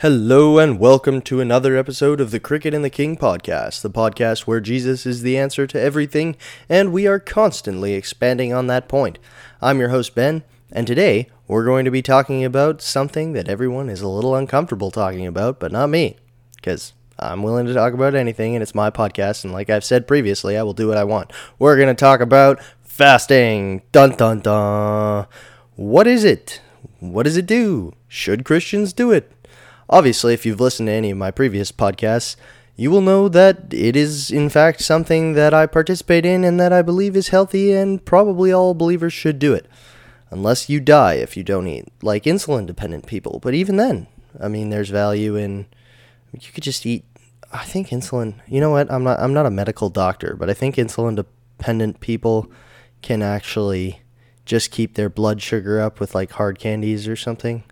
Hello and welcome to another episode of the Cricket and the King podcast, the podcast where Jesus is the answer to everything, and we are constantly expanding on that point. I'm your host, Ben, and today we're going to be talking about something that everyone is a little uncomfortable talking about, but not me, because I'm willing to talk about anything, and it's my podcast, and like I've said previously, I will do what I want. We're going to talk about fasting. Dun dun dun. What is it? What does it do? Should Christians do it? Obviously, if you've listened to any of my previous podcasts, you will know that it is, in fact, something that I participate in and that I believe is healthy, and probably all believers should do it. Unless you die if you don't eat, like insulin-dependent people. But even then, I mean, there's value in... You could just eat, I think, insulin... You know what? I'm not a medical doctor, but I think insulin-dependent people can actually just keep their blood sugar up with, like, hard candies or something.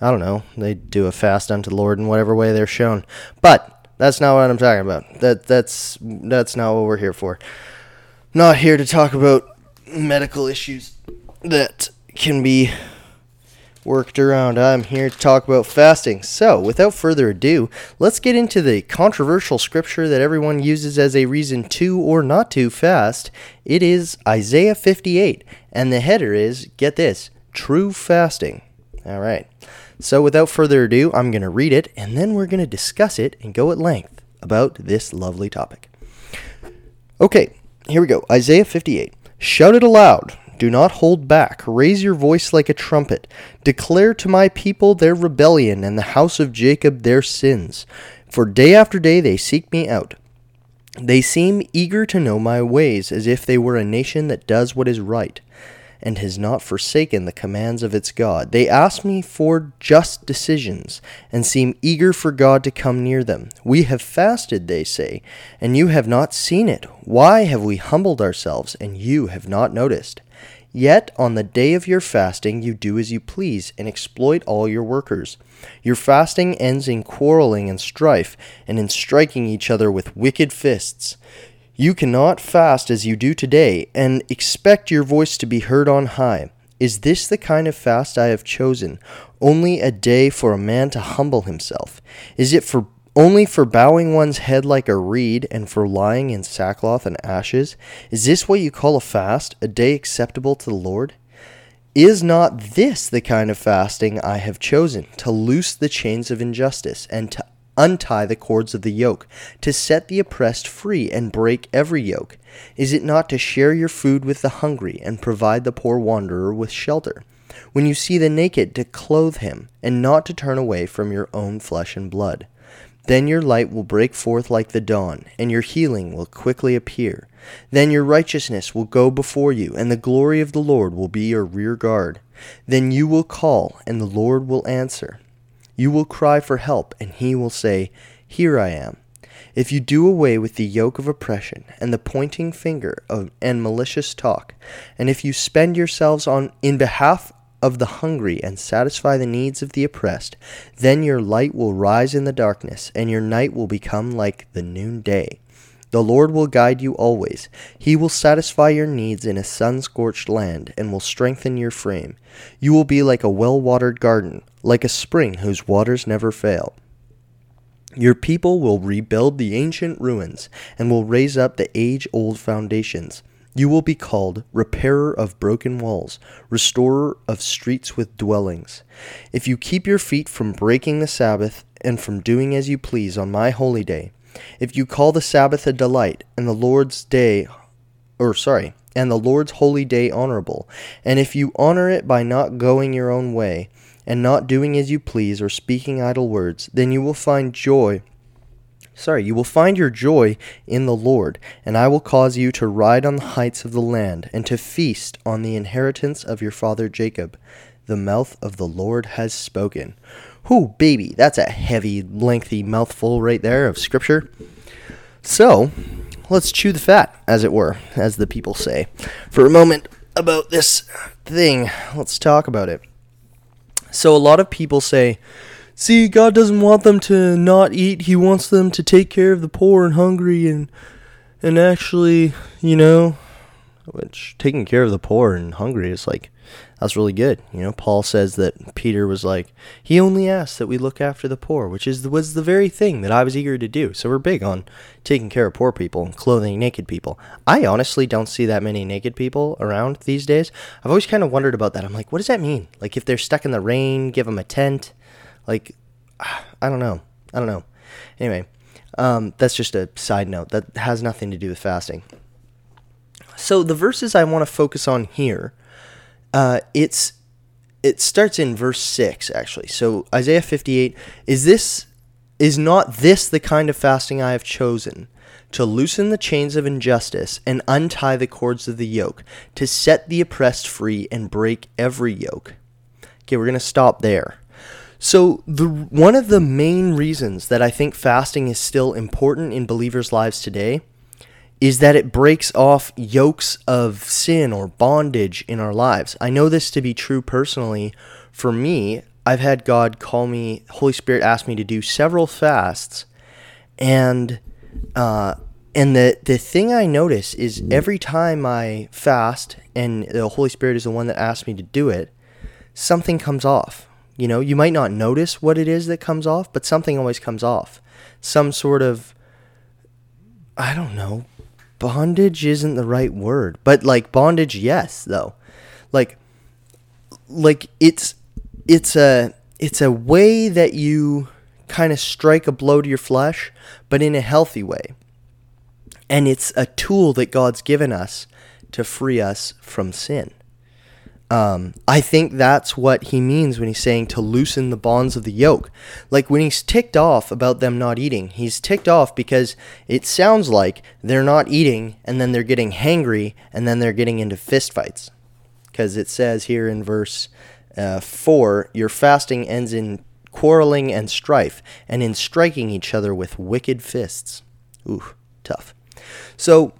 I don't know, they do a fast unto the Lord in whatever way they're shown. But that's not what I'm talking about. That's not what we're here for. Not here to talk about medical issues that can be worked around. I'm here to talk about fasting. So, without further ado, let's get into the controversial scripture that everyone uses as a reason to or not to fast. It is Isaiah 58, and the header is, get this, true fasting. All right. So without further ado, I'm going to read it, and then we're going to discuss it and go at length about this lovely topic. Okay, here we go. Isaiah 58. Shout it aloud. Do not hold back. Raise your voice like a trumpet. Declare to my people their rebellion and the house of Jacob their sins. For day after day they seek me out. They seem eager to know my ways, as if they were a nation that does what is right and has not forsaken the commands of its God. They ask me for just decisions, and seem eager for God to come near them. We have fasted, they say, and you have not seen it. Why have we humbled ourselves, and you have not noticed? Yet on the day of your fasting you do as you please, and exploit all your workers. Your fasting ends in quarreling and strife, and in striking each other with wicked fists. You cannot fast as you do today, and expect your voice to be heard on high. Is this the kind of fast I have chosen? Only a day for a man to humble himself? Is it for only for bowing one's head like a reed, and for lying in sackcloth and ashes? Is this what you call a fast, a day acceptable to the Lord? Is not this the kind of fasting I have chosen, to loose the chains of injustice, and to untie the cords of the yoke, to set the oppressed free and break every yoke? Is it not to share your food with the hungry and provide the poor wanderer with shelter? When you see the naked, to clothe him, and not to turn away from your own flesh and blood. Then your light will break forth like the dawn, and your healing will quickly appear. Then your righteousness will go before you, and the glory of the Lord will be your rear guard. Then you will call, and the Lord will answer. You will cry for help, and he will say, Here I am. If you do away with the yoke of oppression, and the pointing finger and malicious talk, and if you spend yourselves in behalf of the hungry and satisfy the needs of the oppressed, then your light will rise in the darkness, and your night will become like the noonday. The Lord will guide you always. He will satisfy your needs in a sun-scorched land, and will strengthen your frame. You will be like a well-watered garden, like a spring whose waters never fail. Your people will rebuild the ancient ruins, and will raise up the age-old foundations. You will be called repairer of broken walls, restorer of streets with dwellings. If you keep your feet from breaking the Sabbath, and from doing as you please on my holy day, if you call the Sabbath a delight, and the Lord's holy day honorable, and if you honor it by not going your own way, and not doing as you please, or speaking idle words, then you will find your joy in the Lord, and I will cause you to ride on the heights of the land, and to feast on the inheritance of your father Jacob. The mouth of the Lord has spoken. Whew, baby, that's a heavy, lengthy mouthful right there of scripture. So, let's chew the fat, as it were, as the people say, for a moment about this thing. Let's talk about it. So, a lot of people say, see, God doesn't want them to not eat. He wants them to take care of the poor and hungry and actually, you know, which taking care of the poor and hungry is like, That's really good. You know, Paul says that Peter was like, he only asked that we look after the poor, which was the very thing that I was eager to do. So we're big on taking care of poor people and clothing naked people. I honestly don't see that many naked people around these days. I've always kind of wondered about that. I'm like, what does that mean? Like, if they're stuck in the rain, give them a tent. Like, I don't know. Anyway, that's just a side note. That has nothing to do with fasting. So the verses I want to focus on here, it starts in verse 6, actually. So Isaiah 58, is not this the kind of fasting I have chosen, to loosen the chains of injustice and untie the cords of the yoke, to set the oppressed free and break every yoke? Okay, we're going to stop there. So one of the main reasons that I think fasting is still important in believers' lives today is that it breaks off yokes of sin or bondage in our lives. I know this to be true personally. For me, I've had God call me, Holy Spirit asked me to do several fasts, and the thing I notice is every time I fast, and the Holy Spirit is the one that asked me to do it, something comes off. You know, you might not notice what it is that comes off, but something always comes off. Some sort of, I don't know, bondage isn't the right word, but like bondage, yes, though. Like it's a way that you kind of strike a blow to your flesh, but in a healthy way. And it's a tool that God's given us to free us from sin. I think that's what he means when he's saying to loosen the bonds of the yoke. Like when he's ticked off about them not eating, he's ticked off because it sounds like they're not eating and then they're getting hangry and then they're getting into fistfights. Because it says here in verse 4, your fasting ends in quarreling and strife and in striking each other with wicked fists. Ooh, tough. So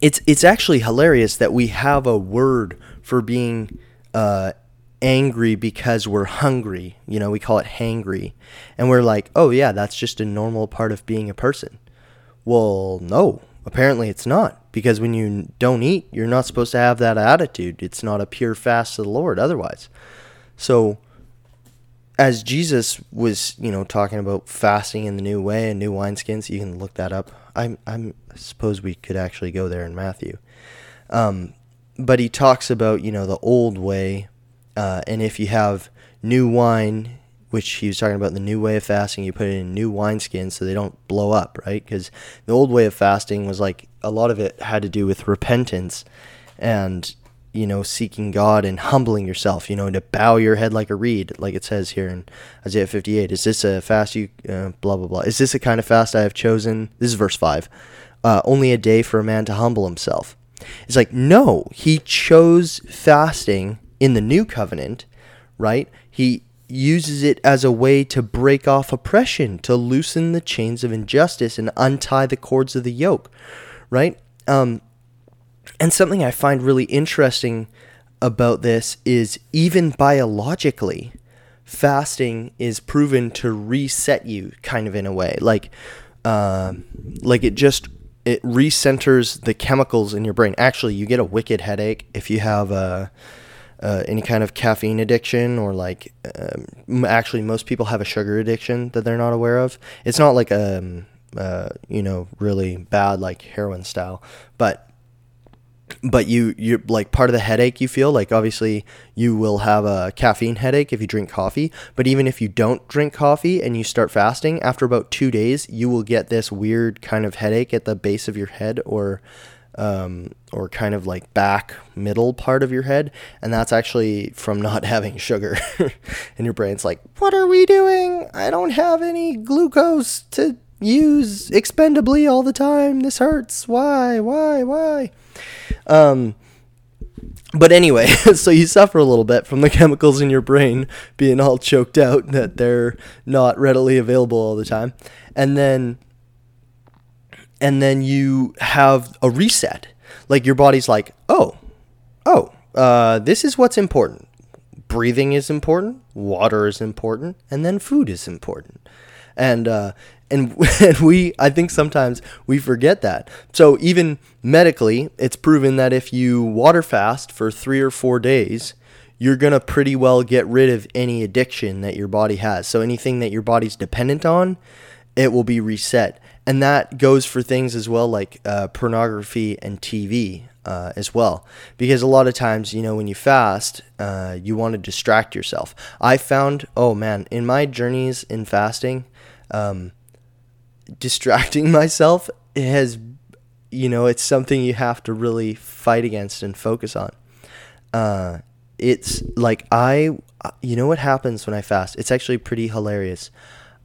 it's actually hilarious that we have a word for being angry because we're hungry. You know, we call it hangry. And we're like, oh yeah, that's just a normal part of being a person. Well, no, apparently it's not. Because when you don't eat, you're not supposed to have that attitude. It's not a pure fast to the Lord otherwise. So as Jesus was, you know, talking about fasting in the new way and new wineskins, you can look that up. I suppose we could actually go there in Matthew. But he talks about, you know, the old way, and if you have new wine, which he was talking about the new way of fasting, you put it in new wineskins so they don't blow up, right? Because the old way of fasting was like, a lot of it had to do with repentance and, you know, seeking God and humbling yourself, you know, to bow your head like a reed, like it says here in Isaiah 58. Is this a fast you, blah, blah, blah. Is this the kind of fast I have chosen? This is verse 5. Only a day for a man to humble himself. It's like, no, he chose fasting in the new covenant, right? He uses it as a way to break off oppression, to loosen the chains of injustice and untie the cords of the yoke, right? And something I find really interesting about this is even biologically, fasting is proven to reset you kind of in a way. Like it just... it recenters the chemicals in your brain. Actually, you get a wicked headache if you have any kind of caffeine addiction or like... actually, most people have a sugar addiction that they're not aware of. It's not like you know, really bad like heroin style. But you're like part of the headache you feel. Like obviously you will have a caffeine headache if you drink coffee. But even if you don't drink coffee and you start fasting, after about 2 days, you will get this weird kind of headache at the base of your head or kind of like back middle part of your head. And that's actually from not having sugar. And your brain's like, what are we doing? I don't have any glucose to use expendably all the time. This hurts. Why? But anyway, so you suffer a little bit from the chemicals in your brain being all choked out that they're not readily available all the time. And then you have a reset. Like your body's like, this is what's important. Breathing is important. Water is important. And then food is important. And we, I think sometimes we forget that. So even medically, it's proven that if you water fast for 3 or 4 days, you're going to pretty well get rid of any addiction that your body has. So anything that your body's dependent on, it will be reset. And that goes for things as well like pornography and TV as well. Because a lot of times, you know, when you fast, you want to distract yourself. I found, in my journeys in fasting, distracting myself has, you know, it's something you have to really fight against and focus on. It's like you know what happens when I fast? It's actually pretty hilarious.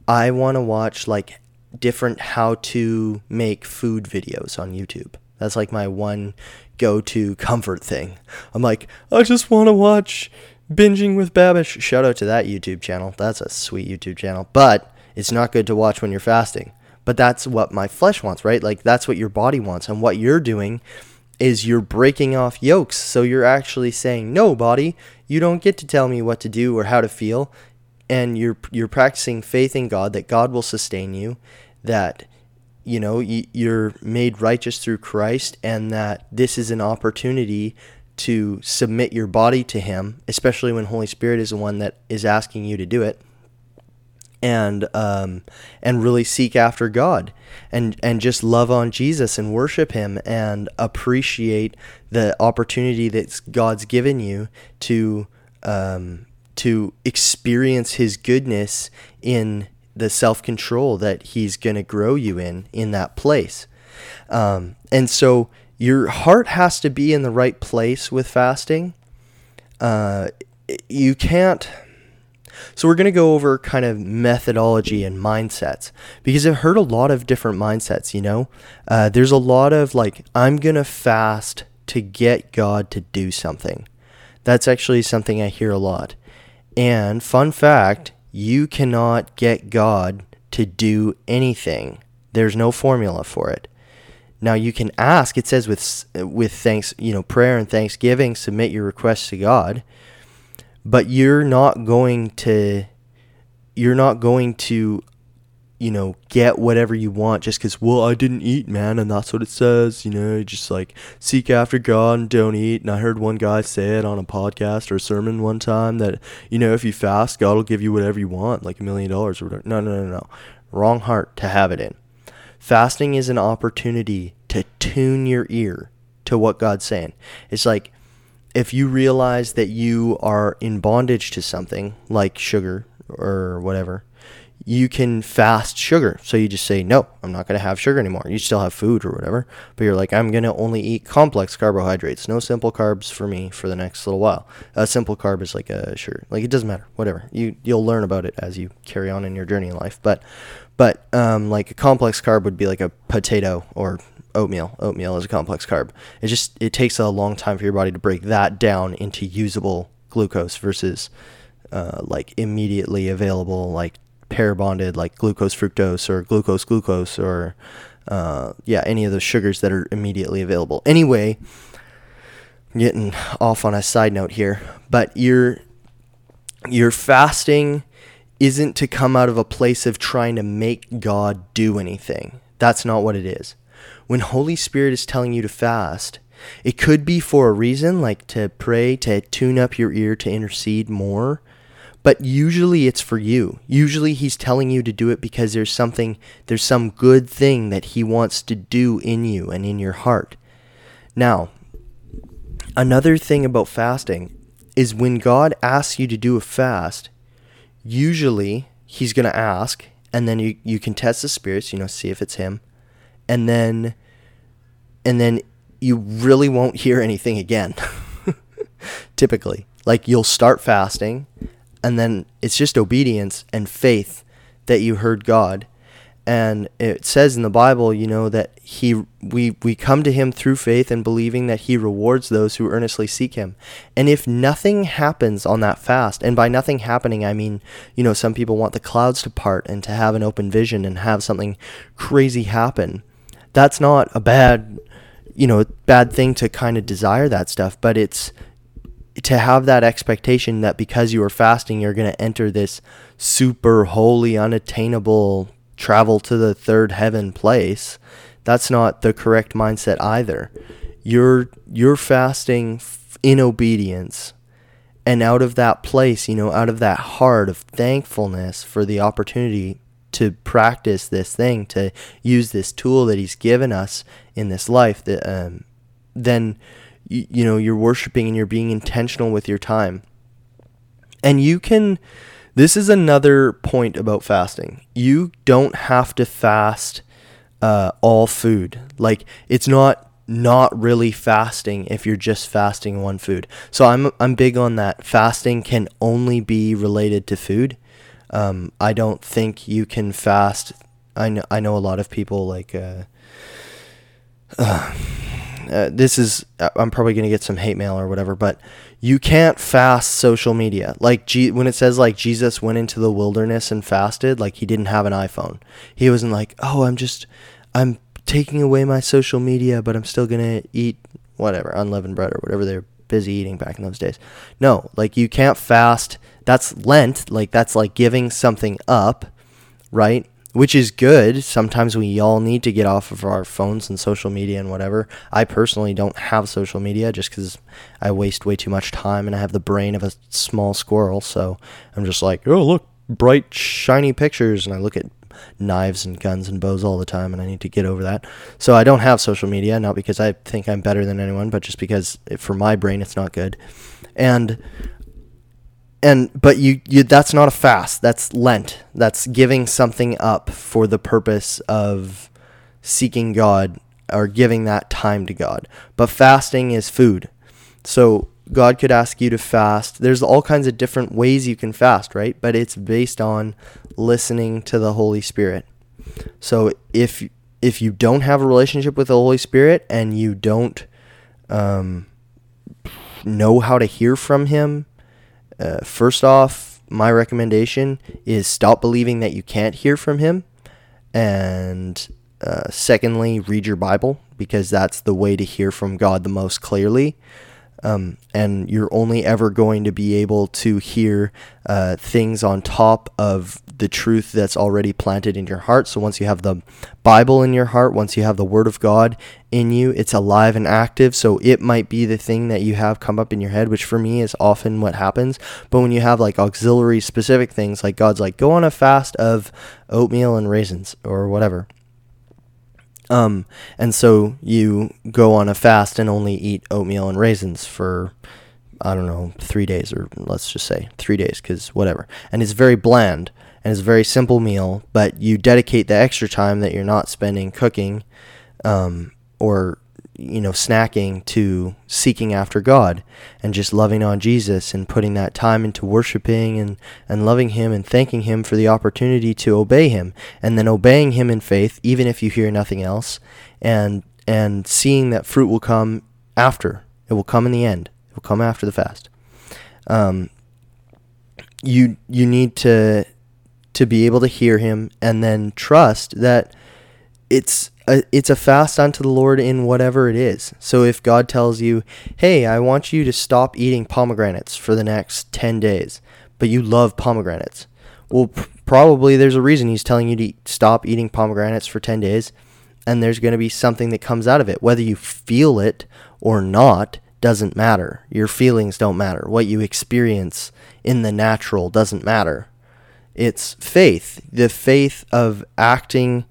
I want to watch like different how to make food videos on YouTube. That's like my one go-to comfort thing. I'm like, I just want to watch Binging with Babish. Shout out to that YouTube channel. That's a sweet YouTube channel, but it's not good to watch when you're fasting. But that's what my flesh wants, right? Like that's what your body wants. And what you're doing is you're breaking off yokes. So you're actually saying, no, body, you don't get to tell me what to do or how to feel. And you're practicing faith in God, that God will sustain you, that, you know, you're made righteous through Christ, and that this is an opportunity to submit your body to him, especially when Holy Spirit is the one that is asking you to do it. And really seek after God and just love on Jesus and worship him and appreciate the opportunity that God's given you to experience his goodness in the self-control that he's going to grow you in that place. And so your heart has to be in the right place with fasting. You can't... So we're going to go over kind of methodology and mindsets, because I've heard a lot of different mindsets, you know. There's a lot of like, I'm going to fast to get God to do something. That's actually something I hear a lot. And fun fact, you cannot get God to do anything. There's no formula for it. Now you can ask, it says with thanks, you know, prayer and thanksgiving, submit your requests to God. But you're not going to, you know, get whatever you want just because, well, I didn't eat, man, and that's what it says, you know, just like seek after God and don't eat. And I heard one guy say it on a podcast or a sermon one time that, you know, if you fast, God will give you whatever you want, like $1 million or whatever. No. Wrong heart to have it in. Fasting is an opportunity to tune your ear to what God's saying. It's like, if you realize that you are in bondage to something like sugar or whatever, you can fast sugar. So you just say, no, I'm not going to have sugar anymore. You still have food or whatever, but you're like, I'm going to only eat complex carbohydrates. No simple carbs for me for the next little while. A simple carb is like a sugar. Like it doesn't matter, whatever. You'll learn about it as you carry on in your journey in life. But like a complex carb would be like a potato or oatmeal. Oatmeal is a complex carb. It takes a long time for your body to break that down into usable glucose versus like immediately available, like pair bonded, like glucose fructose or glucose or any of those sugars that are immediately available. Anyway, I'm getting off on a side note here, but your fasting isn't to come out of a place of trying to make God do anything. That's not what it is. When Holy Spirit is telling you to fast, it could be for a reason, like to pray, to tune up your ear, to intercede more. But usually it's for you. Usually he's telling you to do it because there's some good thing that he wants to do in you and in your heart. Now, another thing about fasting is when God asks you to do a fast, usually he's going to ask, and then you can test the spirits, you know, see if it's him. And then you really won't hear anything again, typically. Like you'll start fasting, and then it's just obedience and faith that you heard God. And it says in the Bible, you know, that we come to him through faith and believing that he rewards those who earnestly seek him. And if nothing happens on that fast, and by nothing happening, I mean, you know, some people want the clouds to part and to have an open vision and have something crazy happen. That's not a bad thing to kind of desire that stuff, but it's to have that expectation that because you are fasting, you're going to enter this super holy, unattainable travel to the third heaven place, that's not the correct mindset either. You're fasting in obedience, and out of that place, out of that heart of thankfulness for the opportunity to practice this thing, to use this tool that he's given us in this life, that then you're worshiping and you're being intentional with your time. And this is another point about fasting. You don't have to fast all food. Like, it's not really fasting if you're just fasting one food. So I'm big on that. Fasting can only be related to food. I don't think you can fast. I know a lot of people like. I'm probably going to get some hate mail or whatever, but you can't fast social media. Like when it says like Jesus went into the wilderness and fasted, like he didn't have an iPhone. He wasn't like, oh, I'm taking away my social media, but I'm still going to eat whatever, unleavened bread or whatever they're busy eating back in those days. No, like you can't fast. That's Lent. Like that's like giving something up, right? Which is good. Sometimes we all need to get off of our phones and social media and whatever. I personally don't have social media just because I waste way too much time and I have the brain of a small squirrel. So I'm just like, oh, look, bright, shiny pictures. And I look at knives and guns and bows all the time, and I need to get over that. So I don't have social media, not because I think I'm better than anyone, but just because for my brain, it's not good. But you that's not a fast. That's Lent. That's giving something up for the purpose of seeking God or giving that time to God. But fasting is food. So God could ask you to fast. There's all kinds of different ways you can fast, right? But it's based on listening to the Holy Spirit. So if you don't have a relationship with the Holy Spirit and you don't know how to hear from him, first off, my recommendation is stop believing that you can't hear from him. And secondly, read your Bible, because that's the way to hear from God the most clearly. And you're only ever going to be able to hear things on top of the truth that's already planted in your heart. So once you have the Bible in your heart, once you have the Word of God in you, it's alive and active. So it might be the thing that you have come up in your head, which for me is often what happens. But when you have like auxiliary specific things, like God's like, go on a fast of oatmeal and raisins or whatever. And so you go on a fast and only eat oatmeal and raisins for, 3 days, or let's just say 3 days, because whatever. And it's very bland and it's a very simple meal, but you dedicate the extra time that you're not spending cooking, or, snacking to seeking after God and just loving on Jesus and putting that time into worshiping and loving him and thanking him for the opportunity to obey him, and then obeying him in faith, even if you hear nothing else, and seeing that fruit will come after. It will come in the end. It will come after the fast. You need to be able to hear him and then trust that it's a fast unto the Lord in whatever it is. So if God tells you, hey, I want you to stop eating pomegranates for the next 10 days, but you love pomegranates. Well, probably there's a reason he's telling you to stop eating pomegranates for 10 days, and there's going to be something that comes out of it. Whether you feel it or not doesn't matter. Your feelings don't matter. What you experience in the natural doesn't matter. It's faith, the faith of acting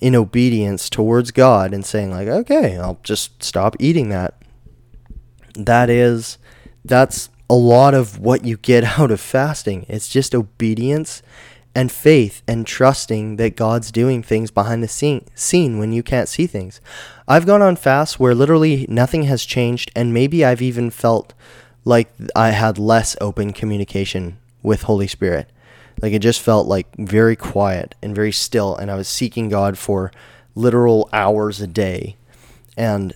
in obedience towards God and saying like, okay, I'll just stop eating that. That's a lot of what you get out of fasting. It's just obedience and faith and trusting that God's doing things behind the scene when you can't see things. I've gone on fasts where literally nothing has changed, and maybe I've even felt like I had less open communication with Holy Spirit. Like it just felt like very quiet and very still, and I was seeking God for literal hours a day and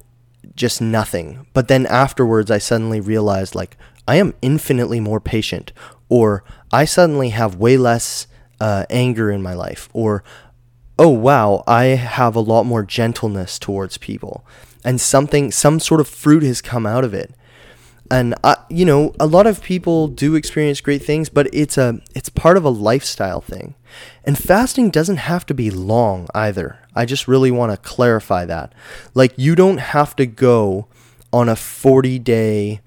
just nothing. But then afterwards I suddenly realized like I am infinitely more patient, or I suddenly have way less anger in my life, or oh wow, I have a lot more gentleness towards people, and some sort of fruit has come out of it. And, you know, a lot of people do experience great things, but it's part of a lifestyle thing. And fasting doesn't have to be long either. I just really want to clarify that. Like, you don't have to go on a 40-day,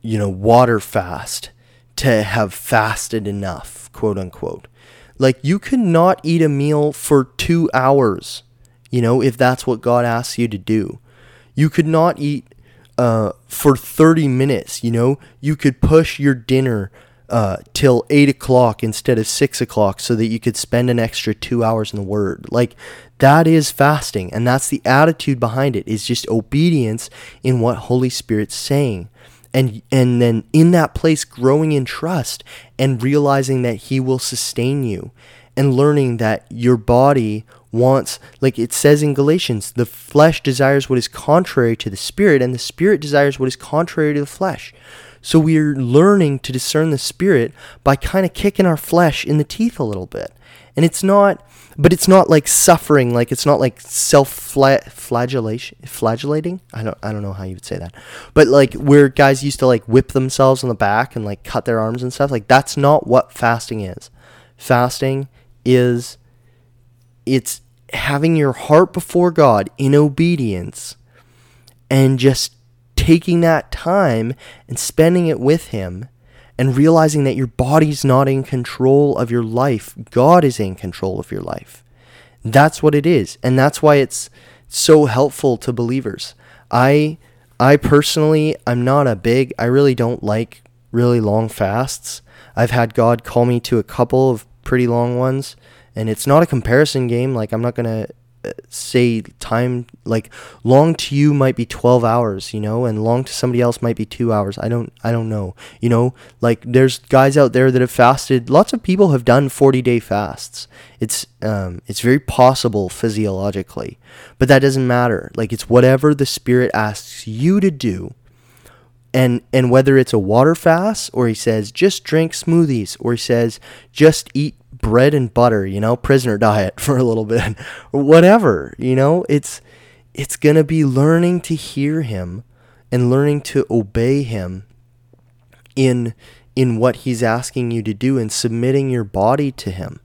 you know, water fast to have fasted enough, quote unquote. Like, you cannot eat a meal for 2 hours, you know, if that's what God asks you to do. You could not eat for 30 minutes, you know. You could push your dinner till 8 o'clock instead of 6 o'clock so that you could spend an extra 2 hours in the Word. Like, that is fasting, and that's the attitude behind it, is just obedience in what Holy Spirit's saying. And then in that place, growing in trust and realizing that He will sustain you, and learning that your body wants, like it says in Galatians, the flesh desires what is contrary to the spirit, and the spirit desires what is contrary to the flesh. So we're learning to discern the spirit by kind of kicking our flesh in the teeth a little bit. And it's not, but it's not like suffering, like it's not like self-flagellation, flagellating? I don't know how you would say that. But like where guys used to like whip themselves on the back and like cut their arms and stuff, like that's not what fasting is. Fasting is, it's having your heart before God in obedience and just taking that time and spending it with Him and realizing that your body's not in control of your life. God is in control of your life. That's what it is. And that's why it's so helpful to believers. I personally, I really don't like really long fasts. I've had God call me to a couple of pretty long ones. And it's not a comparison game. Like, I'm not going to say time, like, long to you might be 12 hours, you know, and long to somebody else might be 2 hours. I don't know, you know, like there's guys out there that have fasted. Lots of people have done 40-day fasts. It's very possible physiologically, but that doesn't matter. Like, it's whatever the Spirit asks you to do. And whether it's a water fast, or He says, just drink smoothies, or He says, just eat bread and butter, you know, prisoner diet for a little bit, or whatever, you know, it's going to be learning to hear Him and learning to obey Him in what He's asking you to do and submitting your body to Him.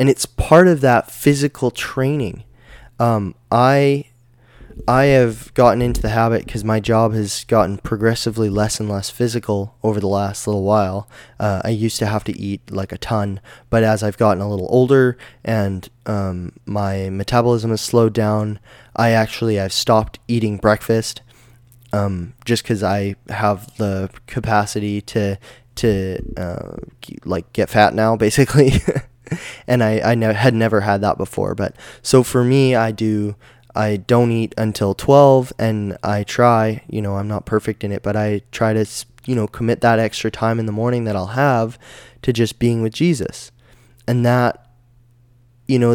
And it's part of that physical training. I have gotten into the habit, because my job has gotten progressively less and less physical over the last little while. I used to have to eat like a ton, but as I've gotten a little older and my metabolism has slowed down, I've stopped eating breakfast just because I have the capacity to get fat now, basically. And I had never had that before. But so for me, I don't eat until 12, and I try, you know, I'm not perfect in it, but I try to, you know, commit that extra time in the morning that I'll have to just being with Jesus. And that, you know,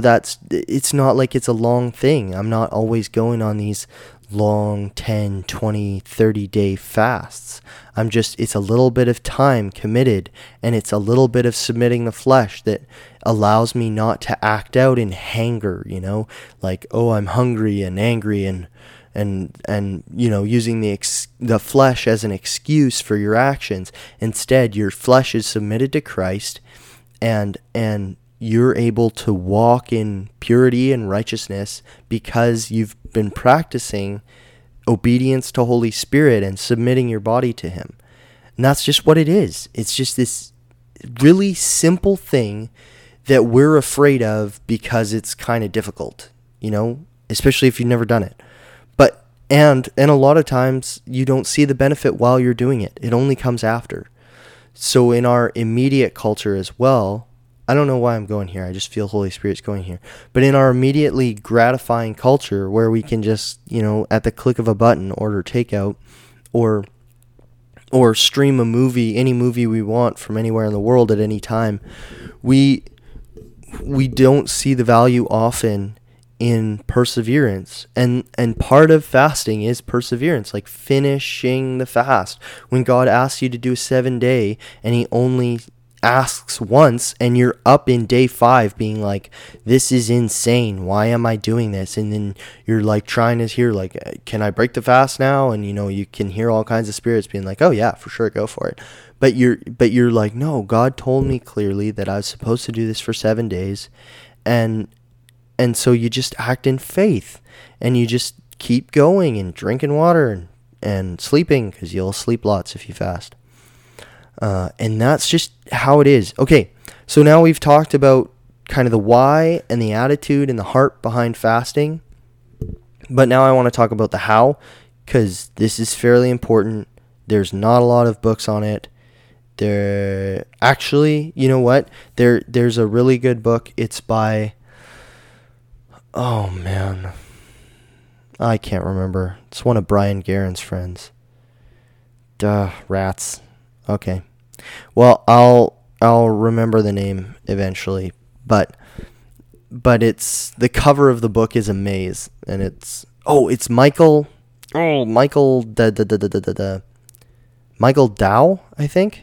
it's not like it's a long thing. I'm not always going on these long 10, 20, 30-day fasts. It's a little bit of time committed, and it's a little bit of submitting the flesh that allows me not to act out in hanger, you know, like, oh, I'm hungry and angry and you know, using the flesh as an excuse for your actions. Instead, your flesh is submitted to Christ, and you're able to walk in purity and righteousness because you've been practicing obedience to Holy Spirit and submitting your body to Him. And that's just what it is. It's just this really simple thing that we're afraid of because it's kind of difficult, you know, especially if you've never done it. But and a lot of times you don't see the benefit while you're doing it. It only comes after. So in our immediate culture as well, I don't know why I'm going here. I just feel Holy Spirit's going here. But in our immediately gratifying culture where we can just, you know, at the click of a button, order takeout or stream a movie, any movie we want from anywhere in the world at any time, we don't see the value often in perseverance. And part of fasting is perseverance, like finishing the fast. When God asks you to do a 7-day and He only asks once and you're up in day 5 being like, this is insane, why am I doing this? And then you're like trying to hear like, can I break the fast now? And you know, you can hear all kinds of spirits being like, oh yeah, for sure, go for it. But you're like, no, God told me clearly that I was supposed to do this for 7 days, and so you just act in faith and you just keep going and drinking water and sleeping, because you'll sleep lots if you fast. And that's just how it is. Okay, so now we've talked about kind of the why and the attitude and the heart behind fasting. But now I want to talk about the how, because this is fairly important. There's not a lot of books on it. There, actually, you know what? There's a really good book. It's by, oh man, I can't remember. It's one of Brian Guerin's friends. Duh, rats. Okay, well, I'll remember the name eventually, but it's, the cover of the book is a maze, and it's Michael Dow, I think.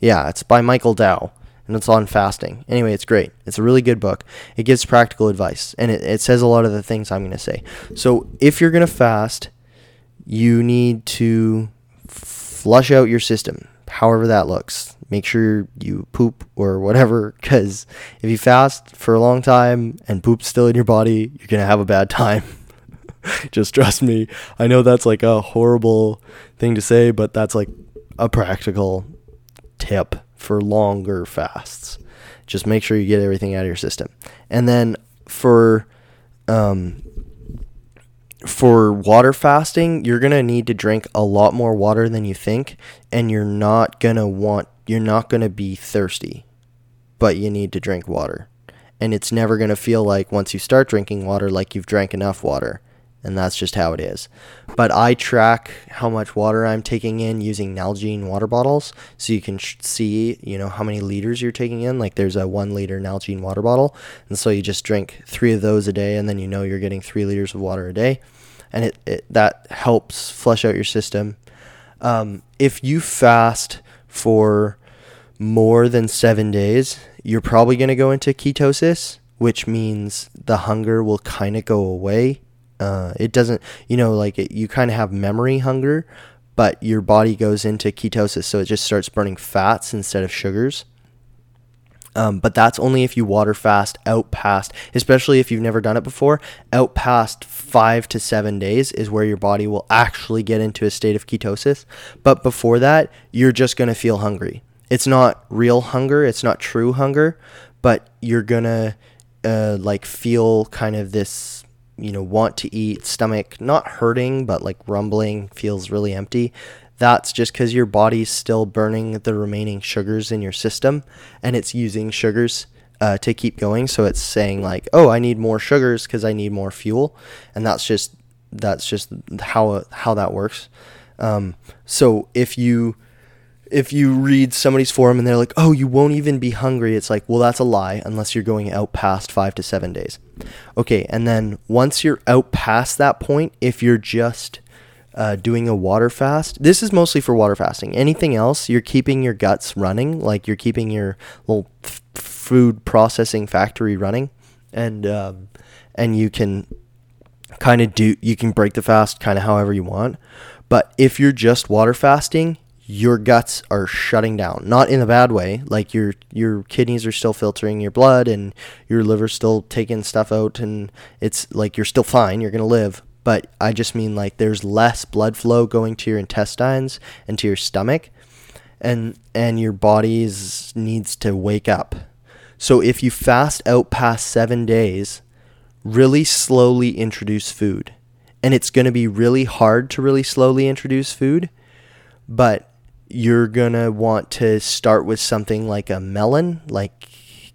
Yeah, it's by Michael Dow, and it's on fasting. Anyway, it's great. It's a really good book. It gives practical advice, and it says a lot of the things I'm going to say. So if you're going to fast, you need to flush out your system, however that looks. Make sure you poop or whatever, because if you fast for a long time and poop's still in your body, you're going to have a bad time. Just trust me. I know that's like a horrible thing to say, but that's like a practical tip for longer fasts. Just make sure you get everything out of your system. And then for water fasting, you're going to need to drink a lot more water than you think, and you're not going to be thirsty, but you need to drink water. And it's never going to feel like, once you start drinking water, like you've drank enough water, and that's just how it is. But I track how much water I'm taking in using Nalgene water bottles, so you can see, you know, how many liters you're taking in. Like, there's a 1-liter Nalgene water bottle, and so you just drink 3 of those a day, and then you know you're getting 3 liters of water a day, and it that helps flush out your system. If you fast for more than 7 days, you're probably going to go into ketosis, which means the hunger will kind of go away. It doesn't, you know, like you kind of have memory hunger, but your body goes into ketosis. So it just starts burning fats instead of sugars. But that's only if you water fast out past, especially if you've never done it before, out past 5 to 7 days is where your body will actually get into a state of ketosis. But before that, you're just going to feel hungry. It's not real hunger. It's not true hunger, but you're going to, like, feel kind of this, you know, want to eat, stomach not hurting, but like rumbling, feels really empty. That's just because your body's still burning the remaining sugars in your system, and it's using sugars to keep going. So it's saying like, oh, I need more sugars because I need more fuel. And that's just how that works. So if you read somebody's forum and they're like, oh, you won't even be hungry, it's like, well, that's a lie, unless you're going out past 5 to 7 days. Okay, and then once you're out past that point, if you're just doing a water fast, this is mostly for water fasting. Anything else, you're keeping your guts running, like you're keeping your little food processing factory running, and you can kind of break the fast kind of however you want. But if you're just water fasting, your guts are shutting down, not in a bad way. Like your kidneys are still filtering your blood, and your liver's still taking stuff out, and it's like, you're still fine, you're going to live. But I just mean like there's less blood flow going to your intestines and to your stomach, and your body needs to wake up. So if you fast out past 7 days, really slowly introduce food. And it's going to be really hard to really slowly introduce food, but you're going to want to start with something like a melon, like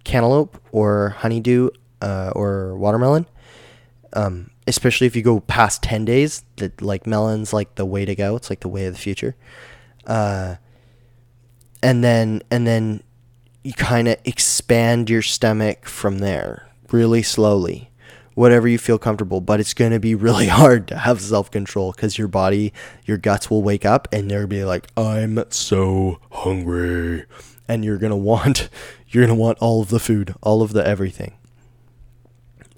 cantaloupe or honeydew or watermelon. Especially if you go past 10 days, that like melon's like the way to go. It's like the way of the future. And then you kind of expand your stomach from there really slowly, whatever you feel comfortable. But it's going to be really hard to have self-control, because your guts will wake up and they'll be like, I'm so hungry. and you're going to want all of the food, all of the everything.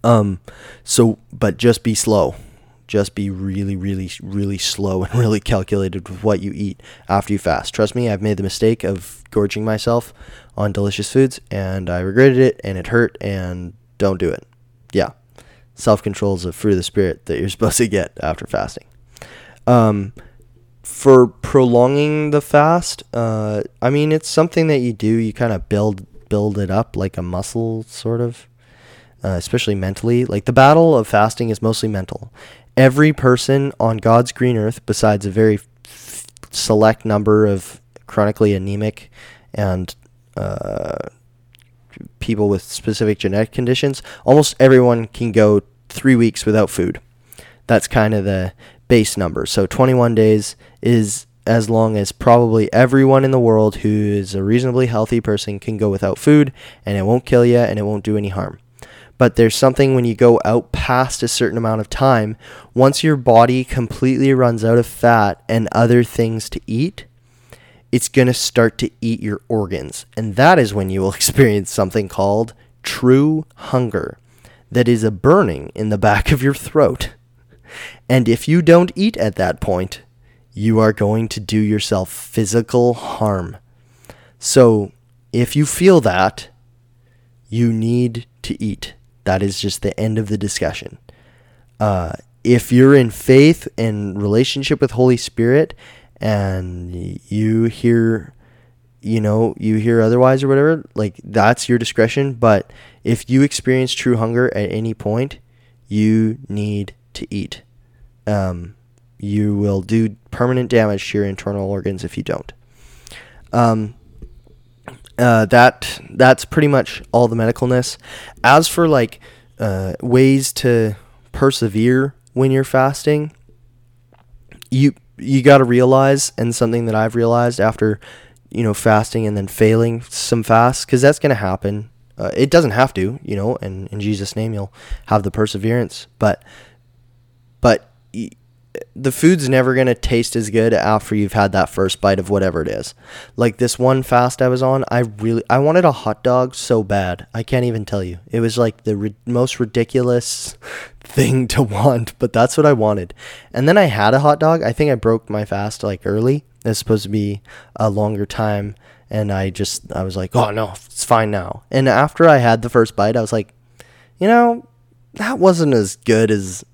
But just be slow. Just be really, really, really slow and really calculated with what you eat after you fast. Trust me, I've made the mistake of gorging myself on delicious foods, and I regretted it, and it hurt, and don't do it. Yeah. Self-control is a fruit of the spirit that you're supposed to get after fasting. For prolonging the fast, it's something that you do. You kind of build it up like a muscle, sort of. Especially mentally. Like, the battle of fasting is mostly mental. Every person on God's green earth, besides a very select number of chronically anemic and people with specific genetic conditions, almost everyone can go 3 weeks without food. That's kind of the base number. So 21 days is as long as probably everyone in the world who is a reasonably healthy person can go without food, and it won't kill you and it won't do any harm. But there's something when you go out past a certain amount of time, once your body completely runs out of fat and other things to eat, it's going to start to eat your organs. And that is when you will experience something called true hunger. That is a burning in the back of your throat. And if you don't eat at that point, you are going to do yourself physical harm. So if you feel that, you need to eat. That is just the end of the discussion. If you're in faith and relationship with Holy Spirit and you hear otherwise or whatever, like, that's your discretion. But if you experience true hunger at any point, you need to eat. You will do permanent damage to your internal organs if you don't. That's pretty much all the medicalness. As for ways to persevere when you're fasting, you got to realize, and something that I've realized after, fasting and then failing some fasts, because that's going to happen. It doesn't have to, and in Jesus' name, you'll have the perseverance, but the food's never going to taste as good after you've had that first bite of whatever it is. Like this one fast I was on, I wanted a hot dog so bad. I can't even tell you. It was like the most ridiculous thing to want, but that's what I wanted. And then I had a hot dog. I think I broke my fast early. It's supposed to be a longer time. And I was like, oh no, it's fine now. And after I had the first bite, I was like, that wasn't as good as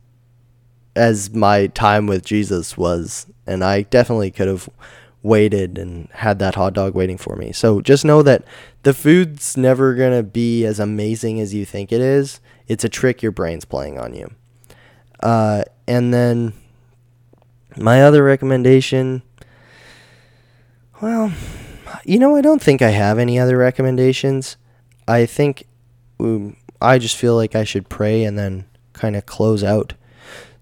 my time with Jesus was, and I definitely could have waited and had that hot dog waiting for me. So just know that the food's never going to be as amazing as you think it is. It's a trick your brain's playing on you. And then my other recommendation, I don't think I have any other recommendations. I think I just feel like I should pray and then kind of close out.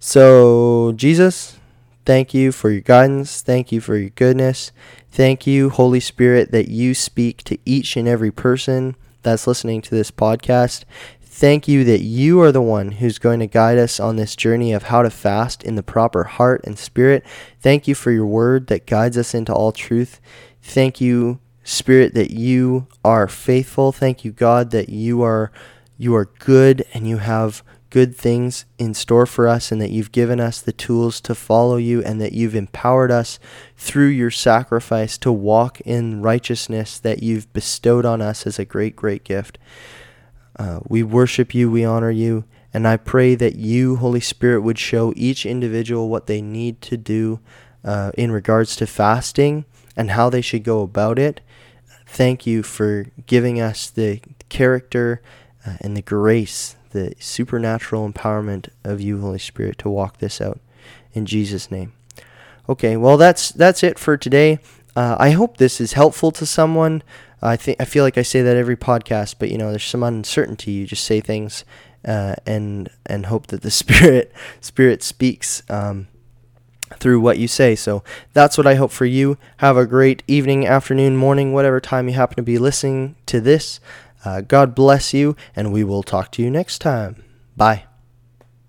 So, Jesus, thank you for your guidance. Thank you for your goodness. Thank you, Holy Spirit, that you speak to each and every person that's listening to this podcast. Thank you that you are the one who's going to guide us on this journey of how to fast in the proper heart and spirit. Thank you for your word that guides us into all truth. Thank you, Spirit, that you are faithful. Thank you, God, that you are good and you have good things in store for us, and that you've given us the tools to follow you, and that you've empowered us through your sacrifice to walk in righteousness that you've bestowed on us as a great, great gift. We worship you, we honor you, and I pray that you, Holy Spirit, would show each individual what they need to do in regards to fasting and how they should go about it. Thank you for giving us the character and the grace, the supernatural empowerment of you, Holy Spirit, to walk this out in Jesus' name. Okay, well, that's it for today. I hope this is helpful to someone. I feel like I say that every podcast, but there's some uncertainty. You just say things and hope that the Spirit speaks through what you say. So that's what I hope for you. Have a great evening, afternoon, morning, whatever time you happen to be listening to this. God bless you, and we will talk to you next time. Bye.